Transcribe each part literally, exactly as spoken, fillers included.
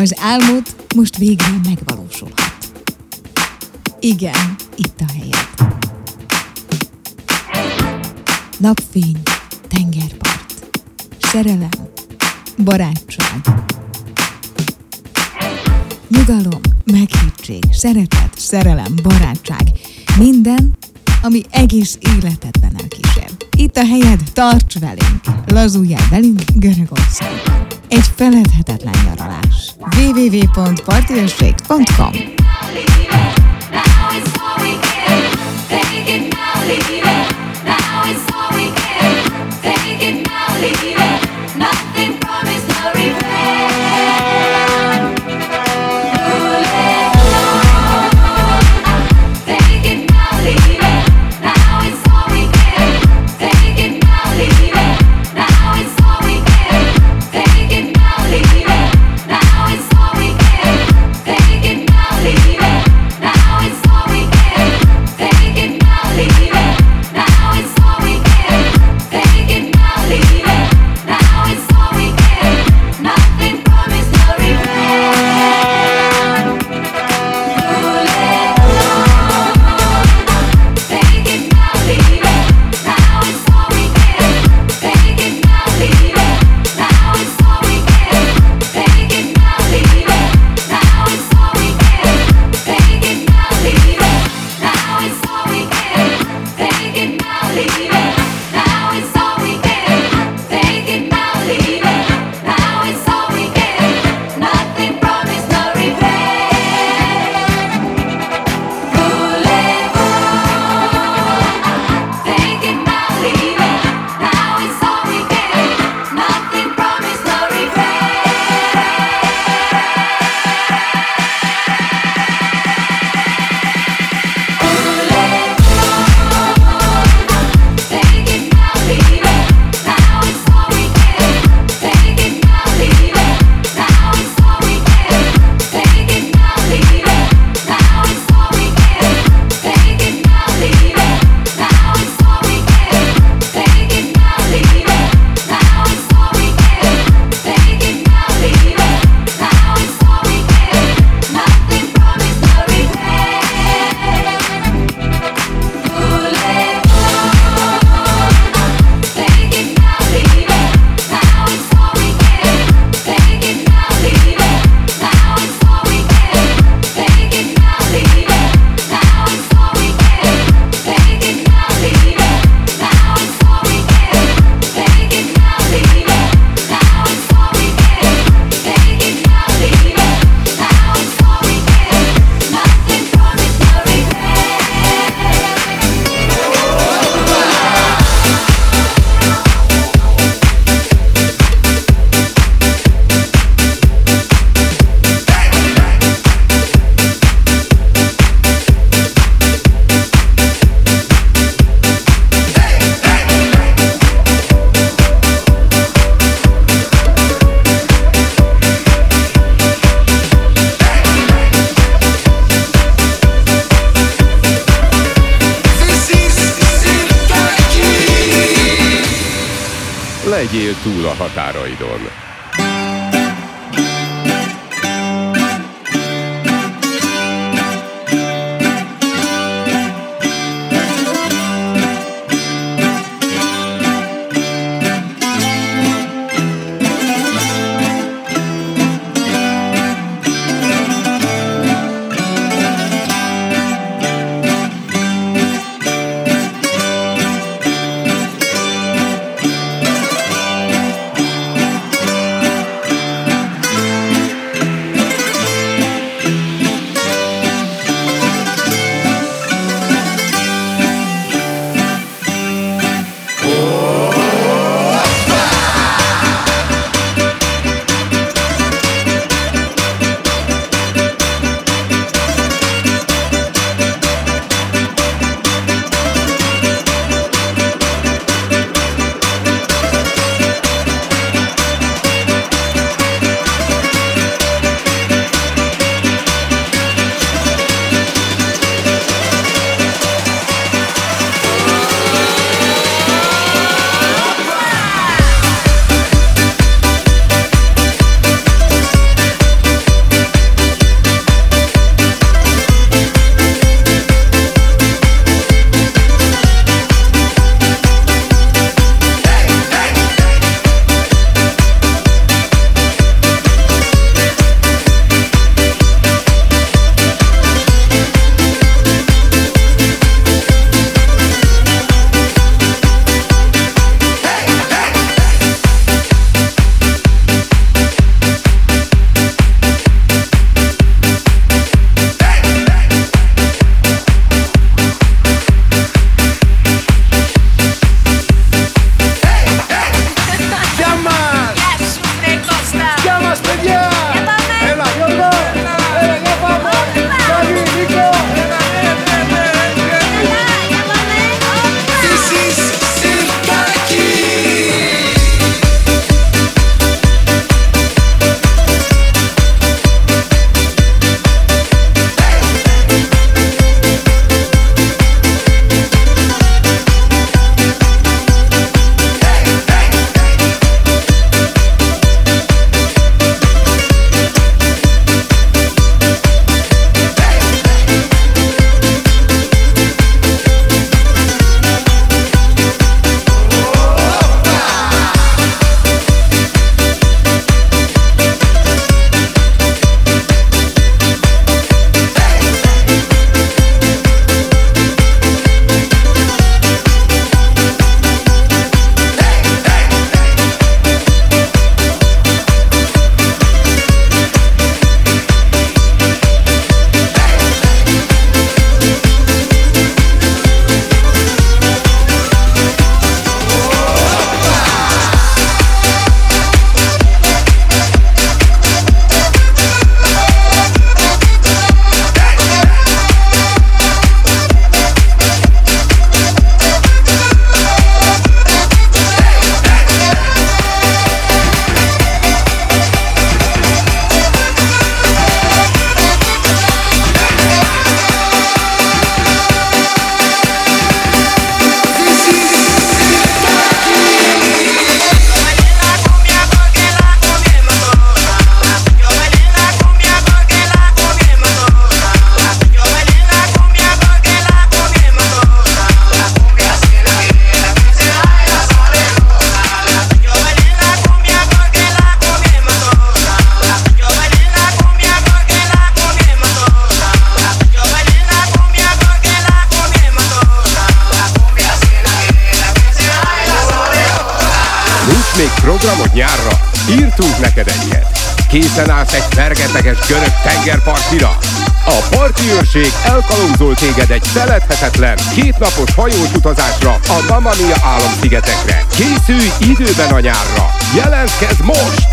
Az álmod most végre megvalósulhat. Igen, itt a helyed. Napfény, tengerpart, szerelem, barátság, nyugalom, meghittség, szeretet, szerelem, barátság. Minden, ami egész életedben elkísér. Itt a helyed, tarts velünk! Lazuljál velünk Görögországban! Egy feledhetetlen nyaralás. double-u double-u double-u pont parti őrség pont com. Legyél túl a határaidon. nyárra írtunk neked egyet. Készen állsz egy fergeteges görög tengerpartira? A Parti Őrség elkalózol téged egy feledhetetlen, kétnapos hajós utazásra a Mamma Mia álomszigetekre. Készülj időben a nyárra! Jelentkezz most!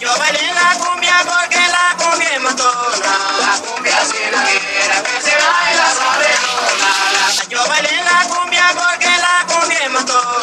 Yo bailé la cumbia porque la cumbia me mató.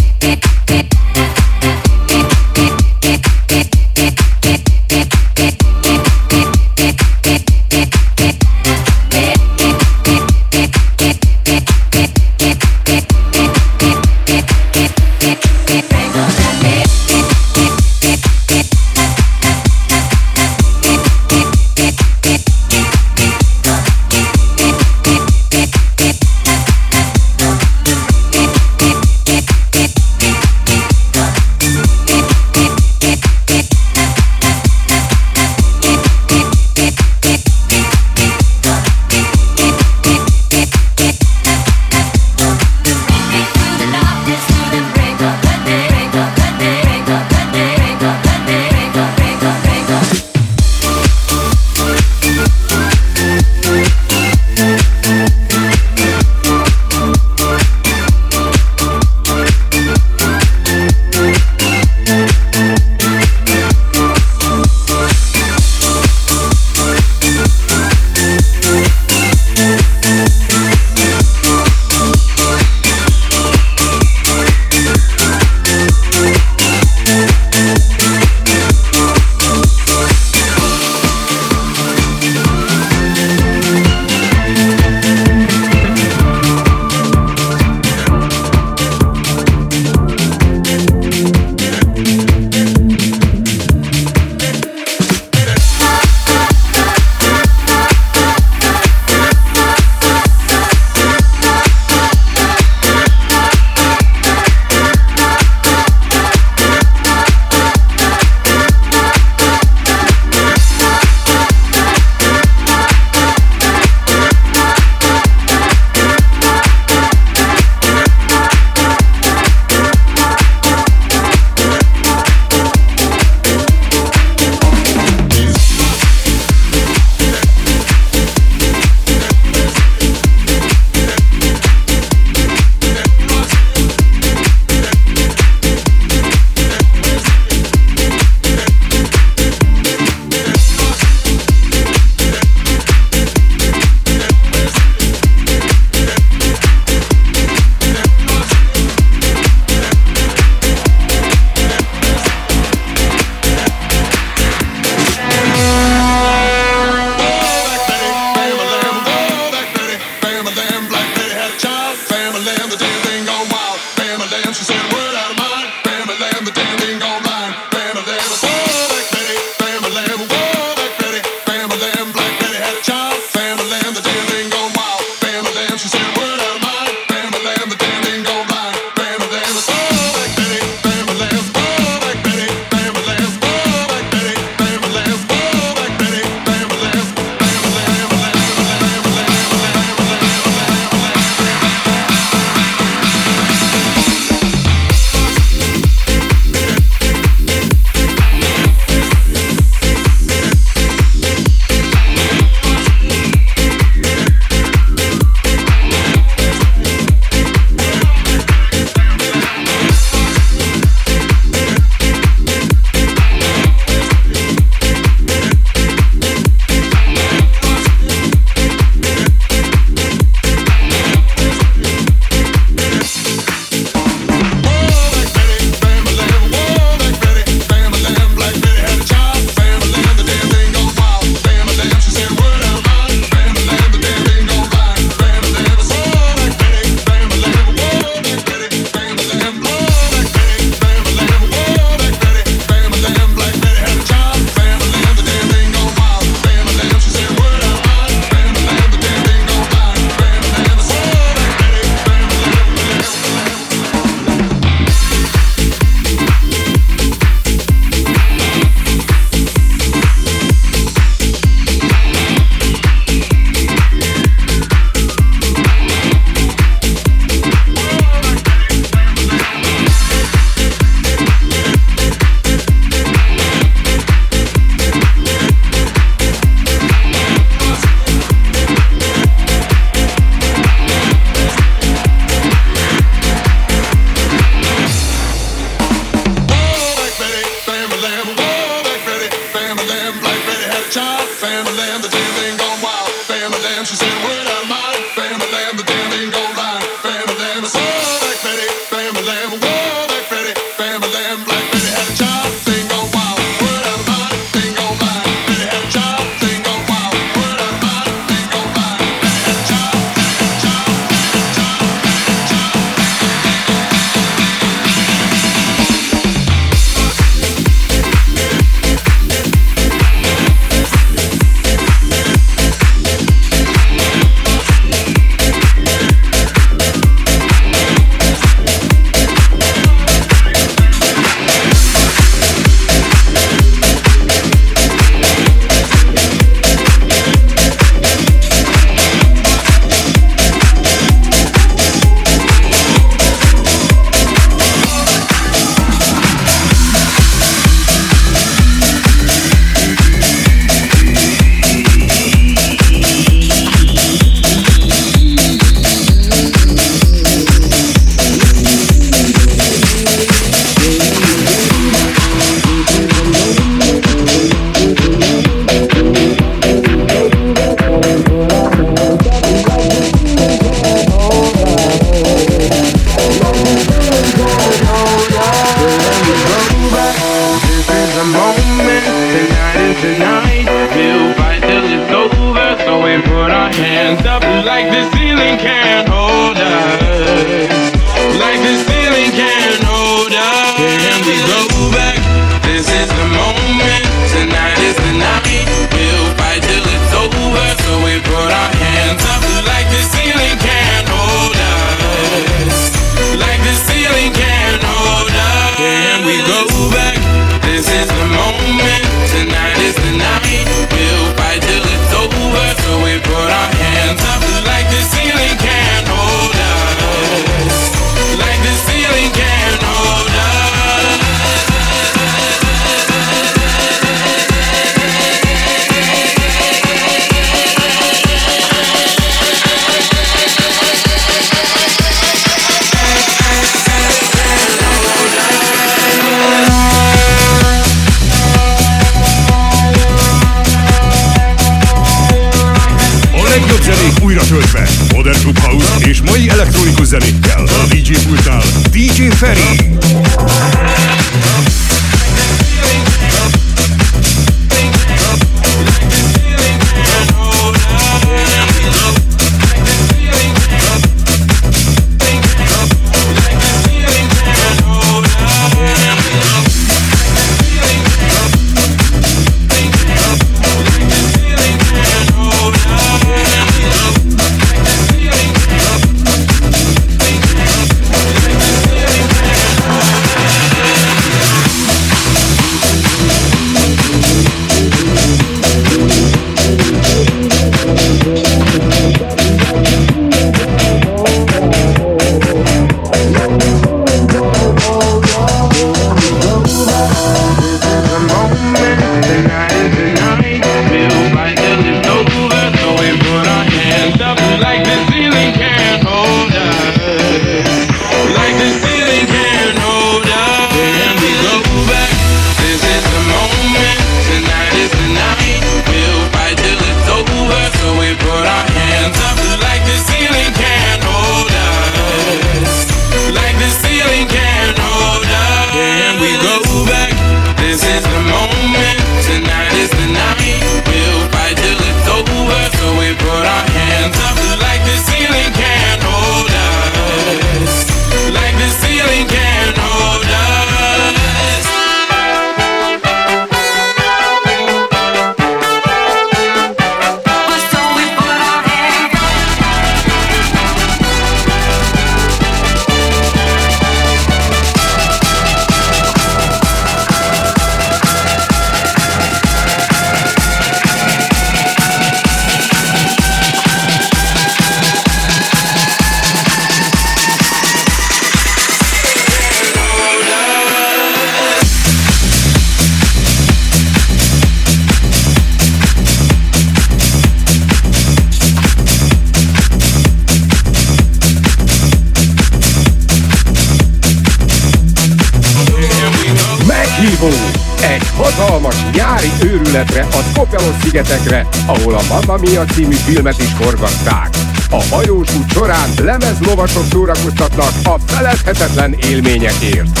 hatalmas nyári őrületre, a Skopelos szigetekre, ahol a Mamma Mia című filmet is forgatták. A hajós út során lemezlovasok szórakoztatnak a feledhetetlen élményekért.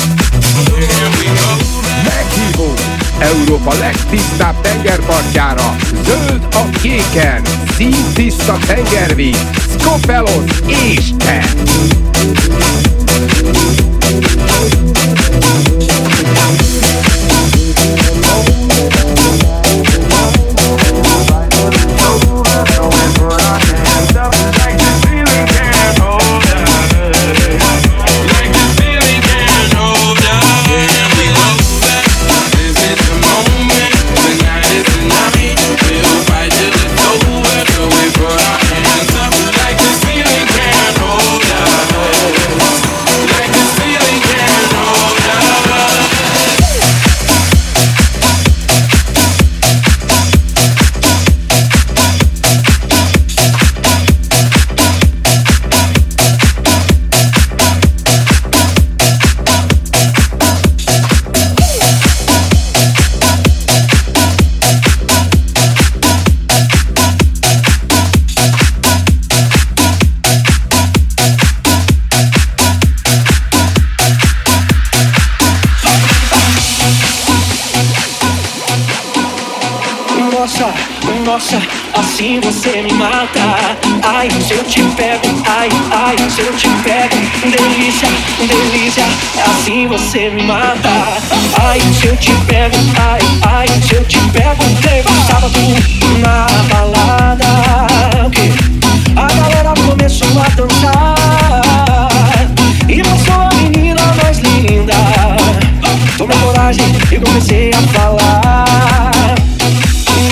Meghívó! Európa legtisztább tengerpartjára, zöld a kéken, színtiszta tengervíz, Skopelos és te! Nossa, assim você me mata. Ai, se eu te pego, ai, ai, se eu te pego. Delícia, delícia, assim você me mata. Ai, se eu te pego, ai, ai, se eu te pego. Teve um sábado na balada okay. A galera começou a dançar e passou a menina mais linda. Tomei coragem e comecei a falar.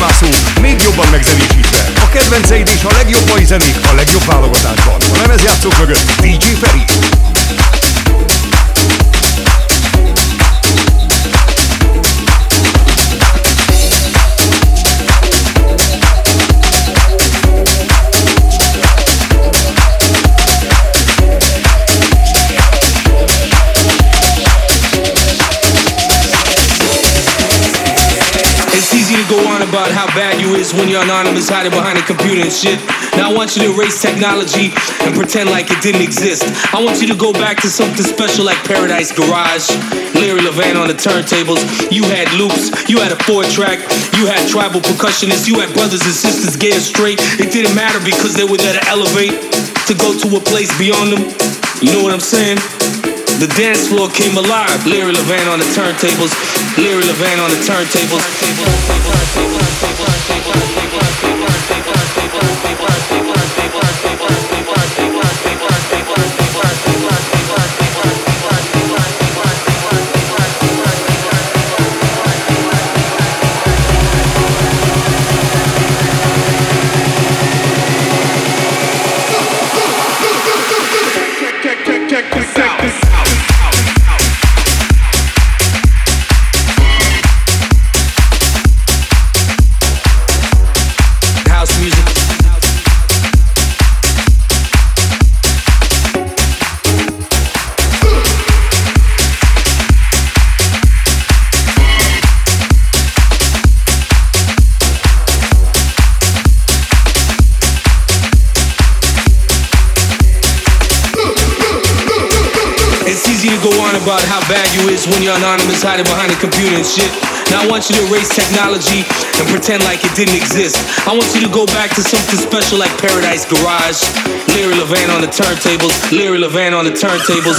összemászó, még jobban megzenésítve. A kedvenceid és a legjobb mai zenék a legjobb válogatásban. A lemez játszók mögött dé dzsé Feree. Go on about how bad you is when you're anonymous, hiding behind a computer and shit. Now I want you to erase technology and pretend like it didn't exist. I want you to go back to something special like Paradise Garage, Larry Levan on the turntables. You had loops, you had a four track, you had tribal percussionists, you had brothers and sisters gay and straight. It didn't matter because they were there to elevate, to go to a place beyond them. You know what I'm saying? The dance floor came alive. Larry Levan on the turntables. Larry Levan on the turntables. About how bad you is when you're anonymous, hiding behind a computer and shit. Now I want you to erase technology and pretend like it didn't exist. I want you to go back to something special like Paradise Garage, Larry Levan on the turntables, Larry Levan on the turntables.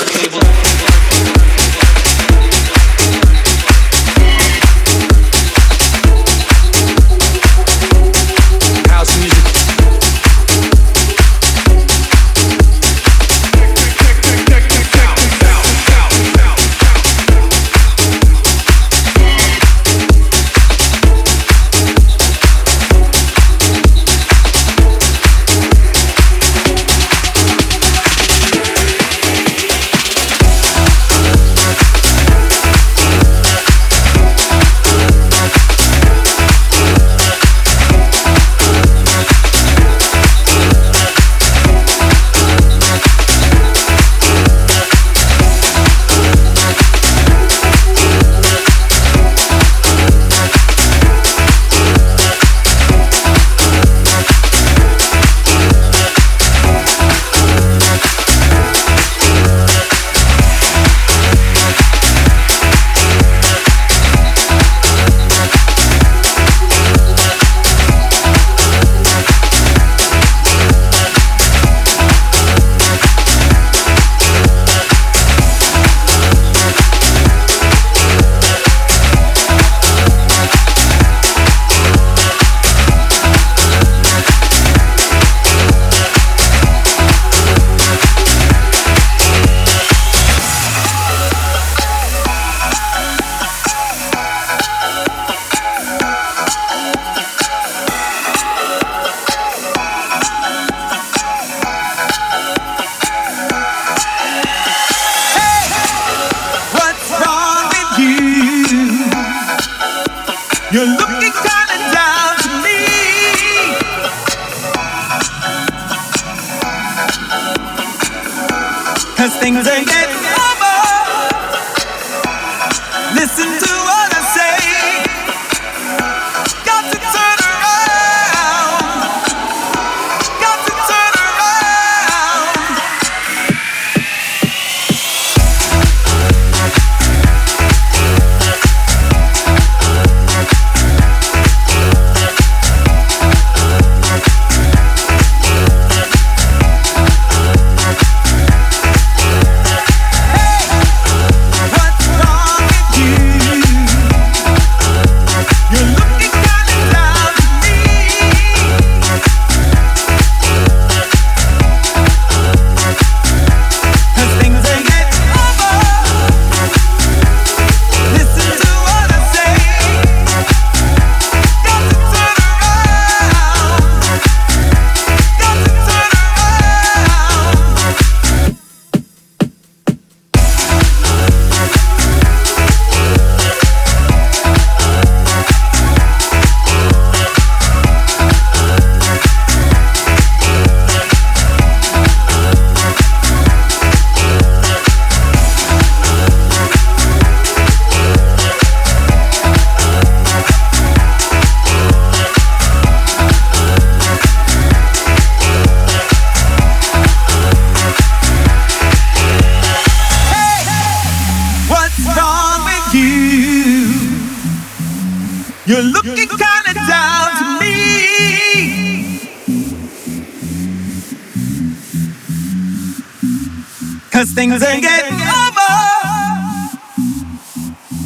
'Cause things ain't getting over.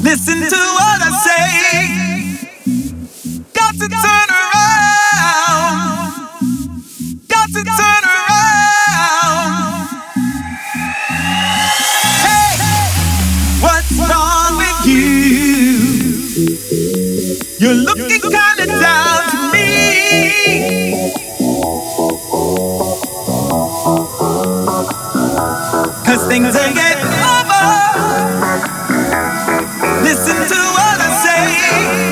Listen to what I say. Got to turn around. Got to turn around. Hey, what's wrong with you? You're looking kinda down to me. 'Cause things ain't getting over. Listen to what I say.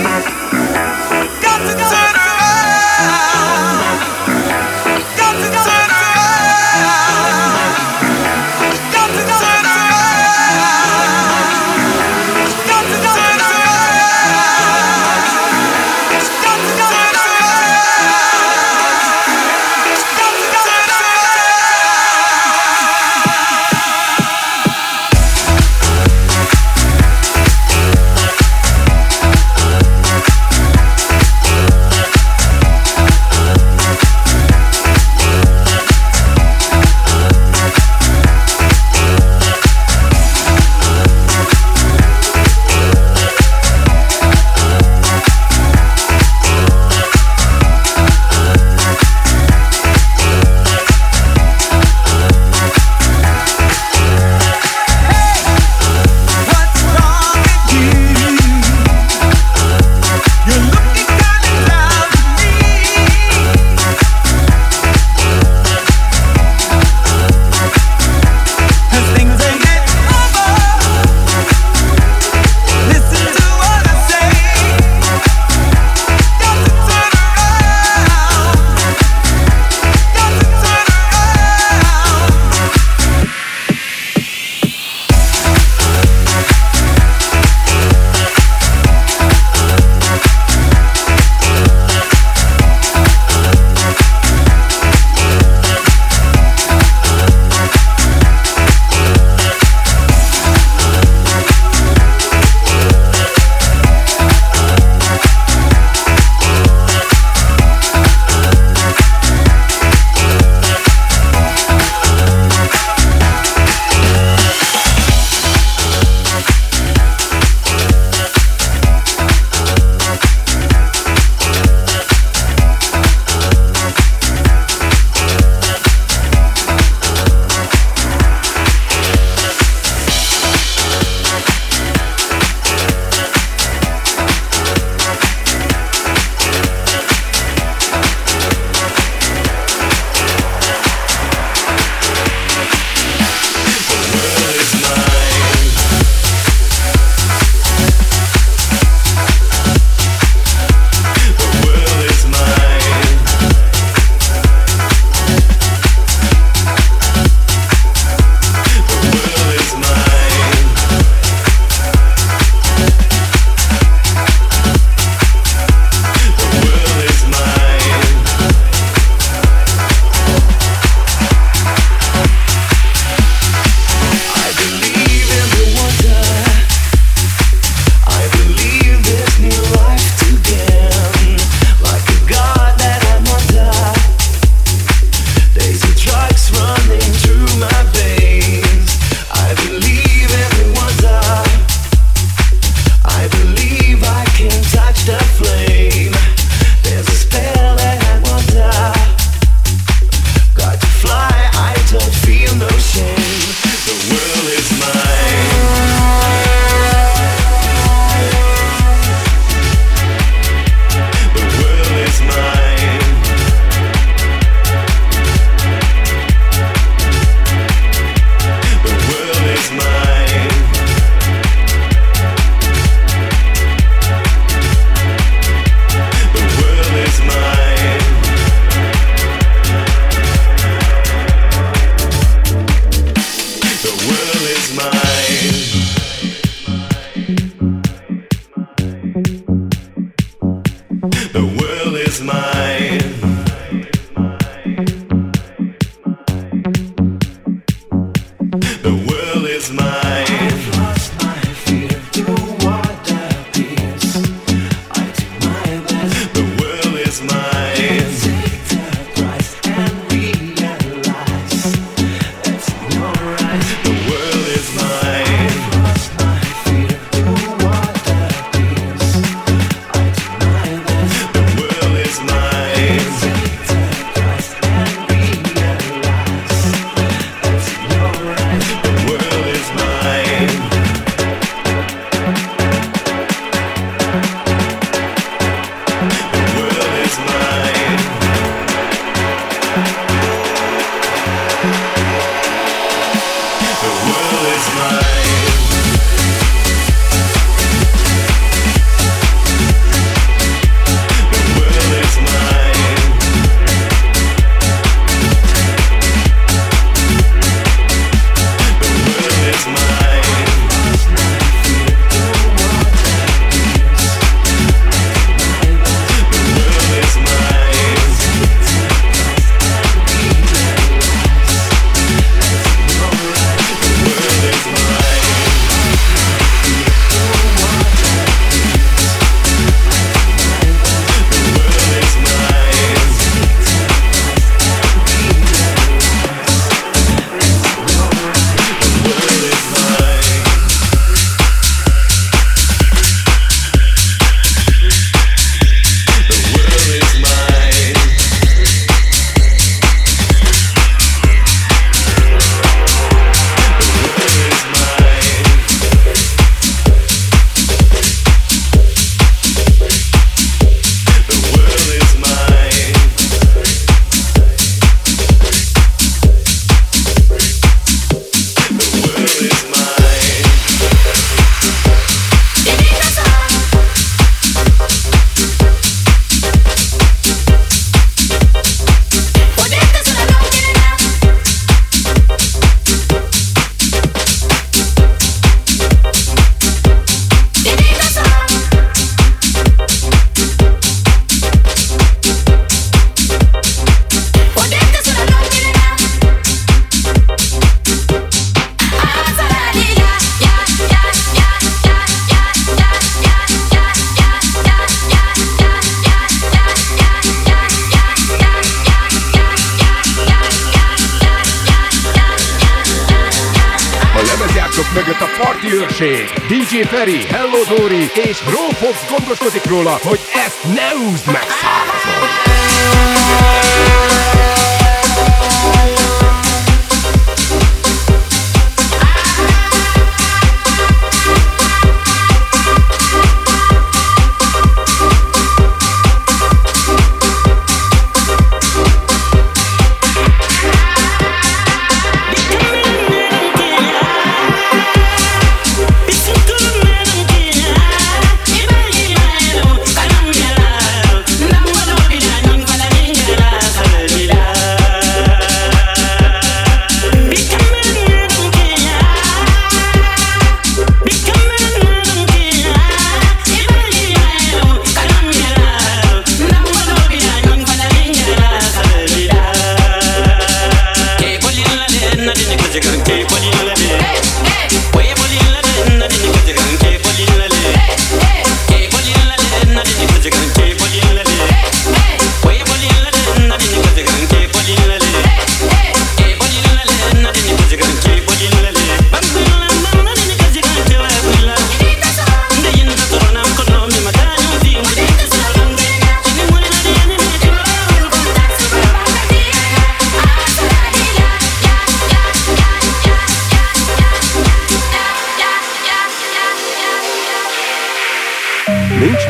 Parti Őrség, dé dzsé Feree, Hello Dori és Rófox gondoskodik róla, hogy ezt ne úszd meg szárazon.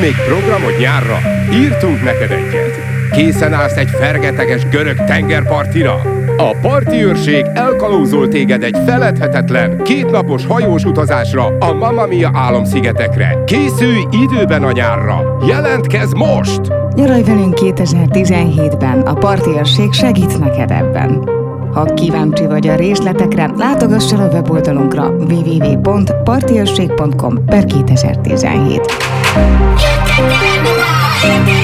Még programod nyárra? Írtunk neked egyet. Készen állsz egy fergeteges görög tengerpartira? A Parti Őrség elkalózol téged egy feledhetetlen, kétnapos hajós utazásra a Mamma Mia álomszigetekre. Készülj időben a nyárra! Jelentkezz most! Nyaralj velünk kétezer-tizenhétben, a Parti Őrség segít neked ebben. Ha kíváncsi vagy a részletekre, látogass el a weboldalunkra double-u double-u double-u pont parti őrség pont com per kétezer-tizenhét. We'll be right back.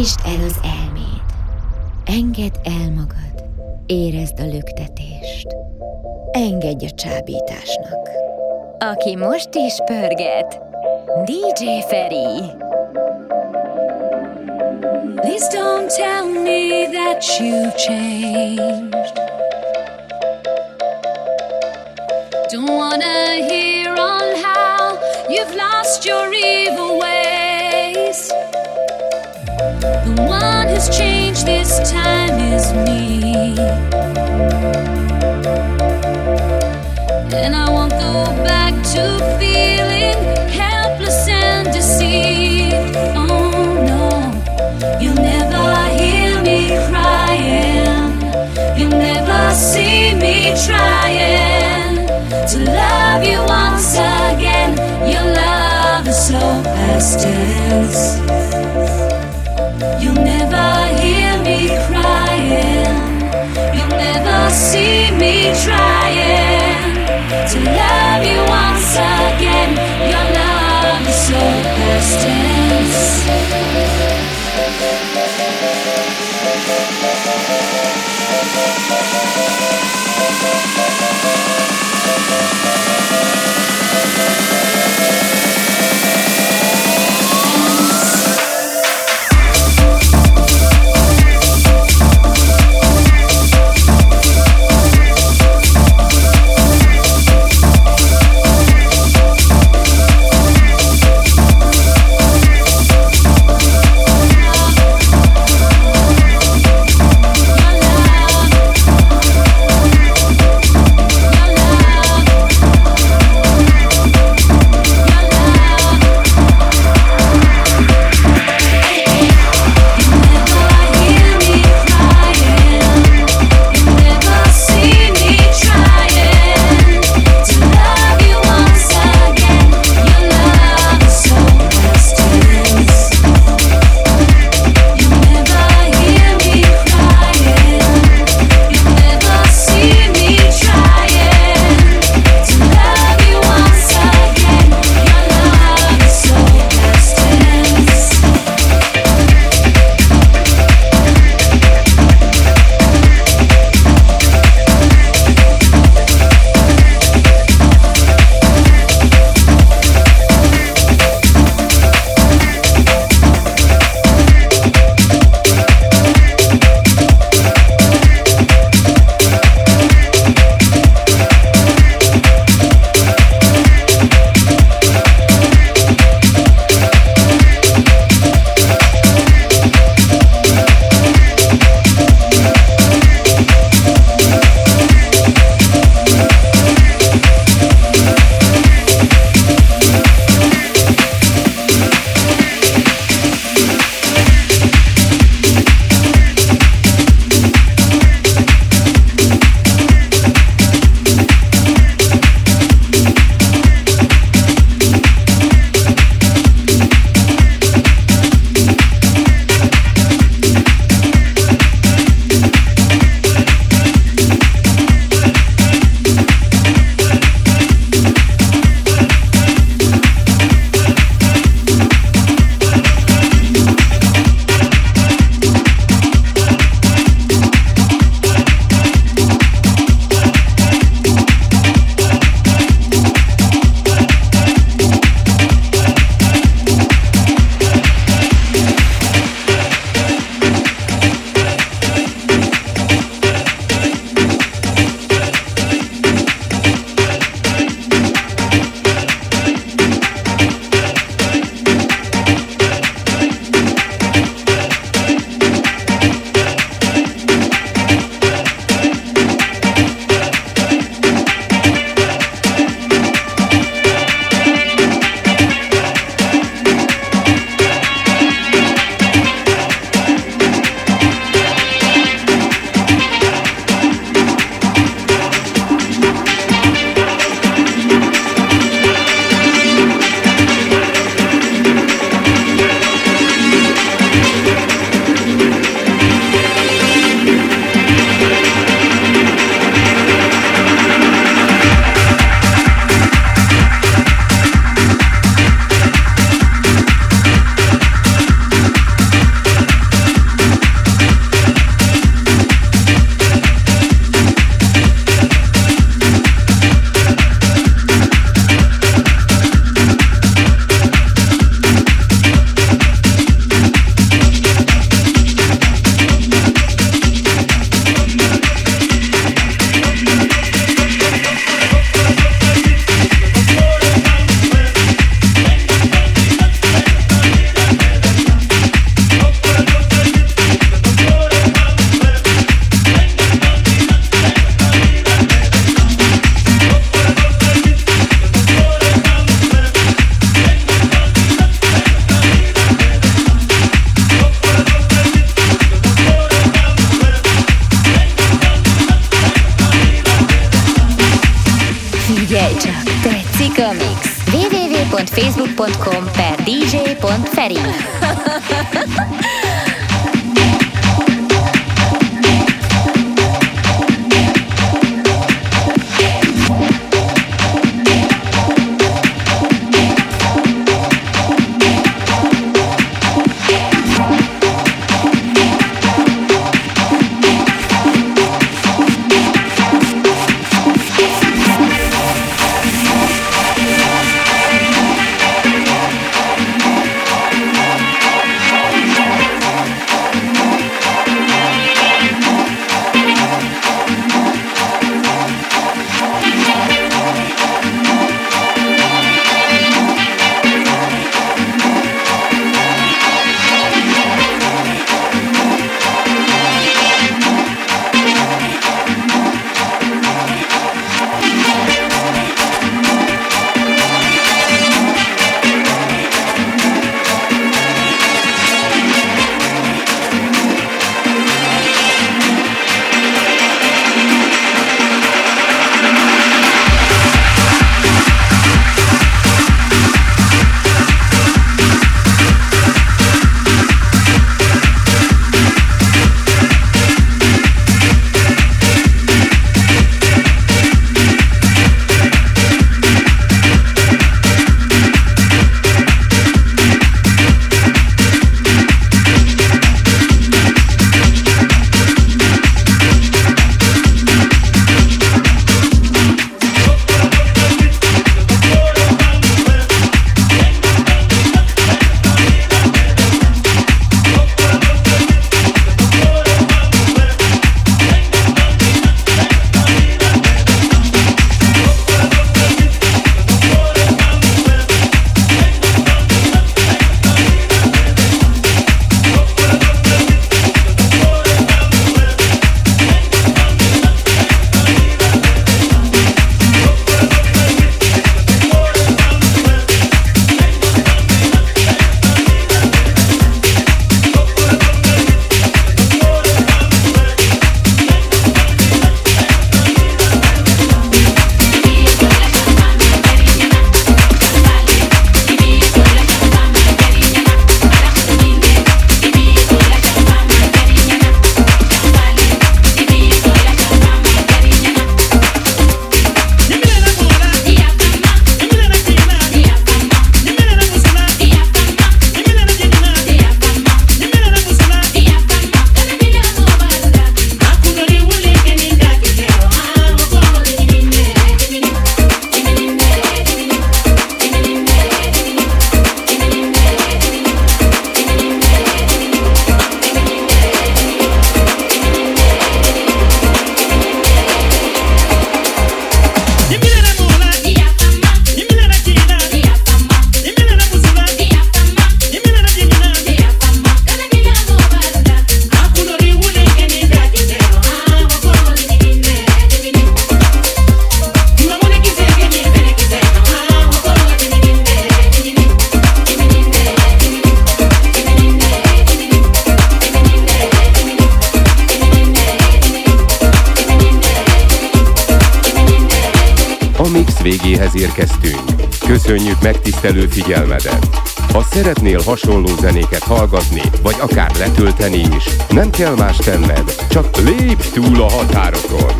Nyisd el az elméd, engedd el magad, érezd a löktetést, engedj a csábításnak. Aki most is pörget, dé dzsé Feree. Please don't tell me that you've changed. Don't wanna hear on how you've lost your evil ways. The one who's changed this time is me, and I won't go back to feeling helpless and deceived. Oh no, you'll never hear me crying, you'll never see me trying to love you once again. Your love is so past tense. You'll never hear me crying, you'll never see me trying to love you once again. Your love is so past tense. facebook dot com per dj dot feree. Köszönjük megtisztelő figyelmedet! Ha szeretnél hasonló zenéket hallgatni, vagy akár letölteni is, nem kell más tenned, csak lépj túl a határokon!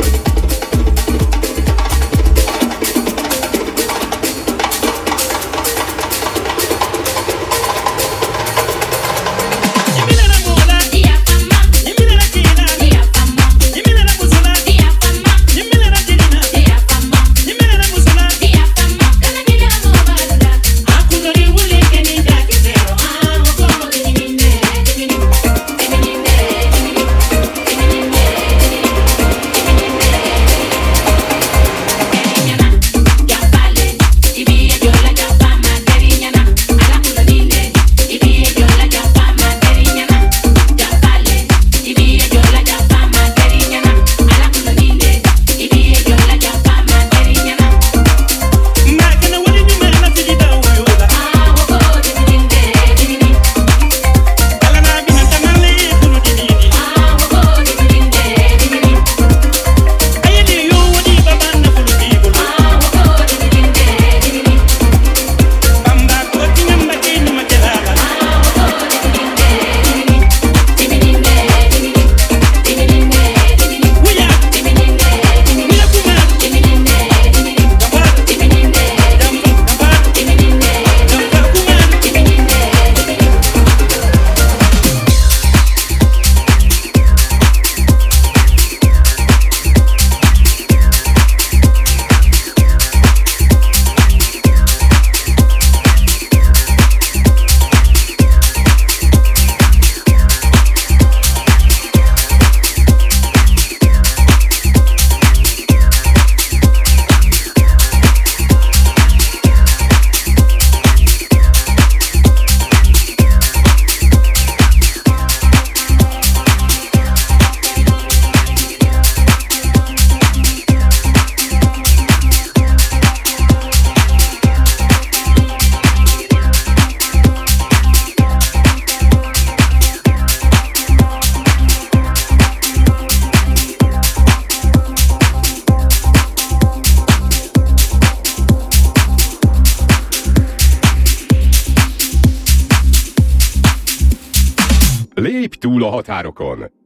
túl a határokon.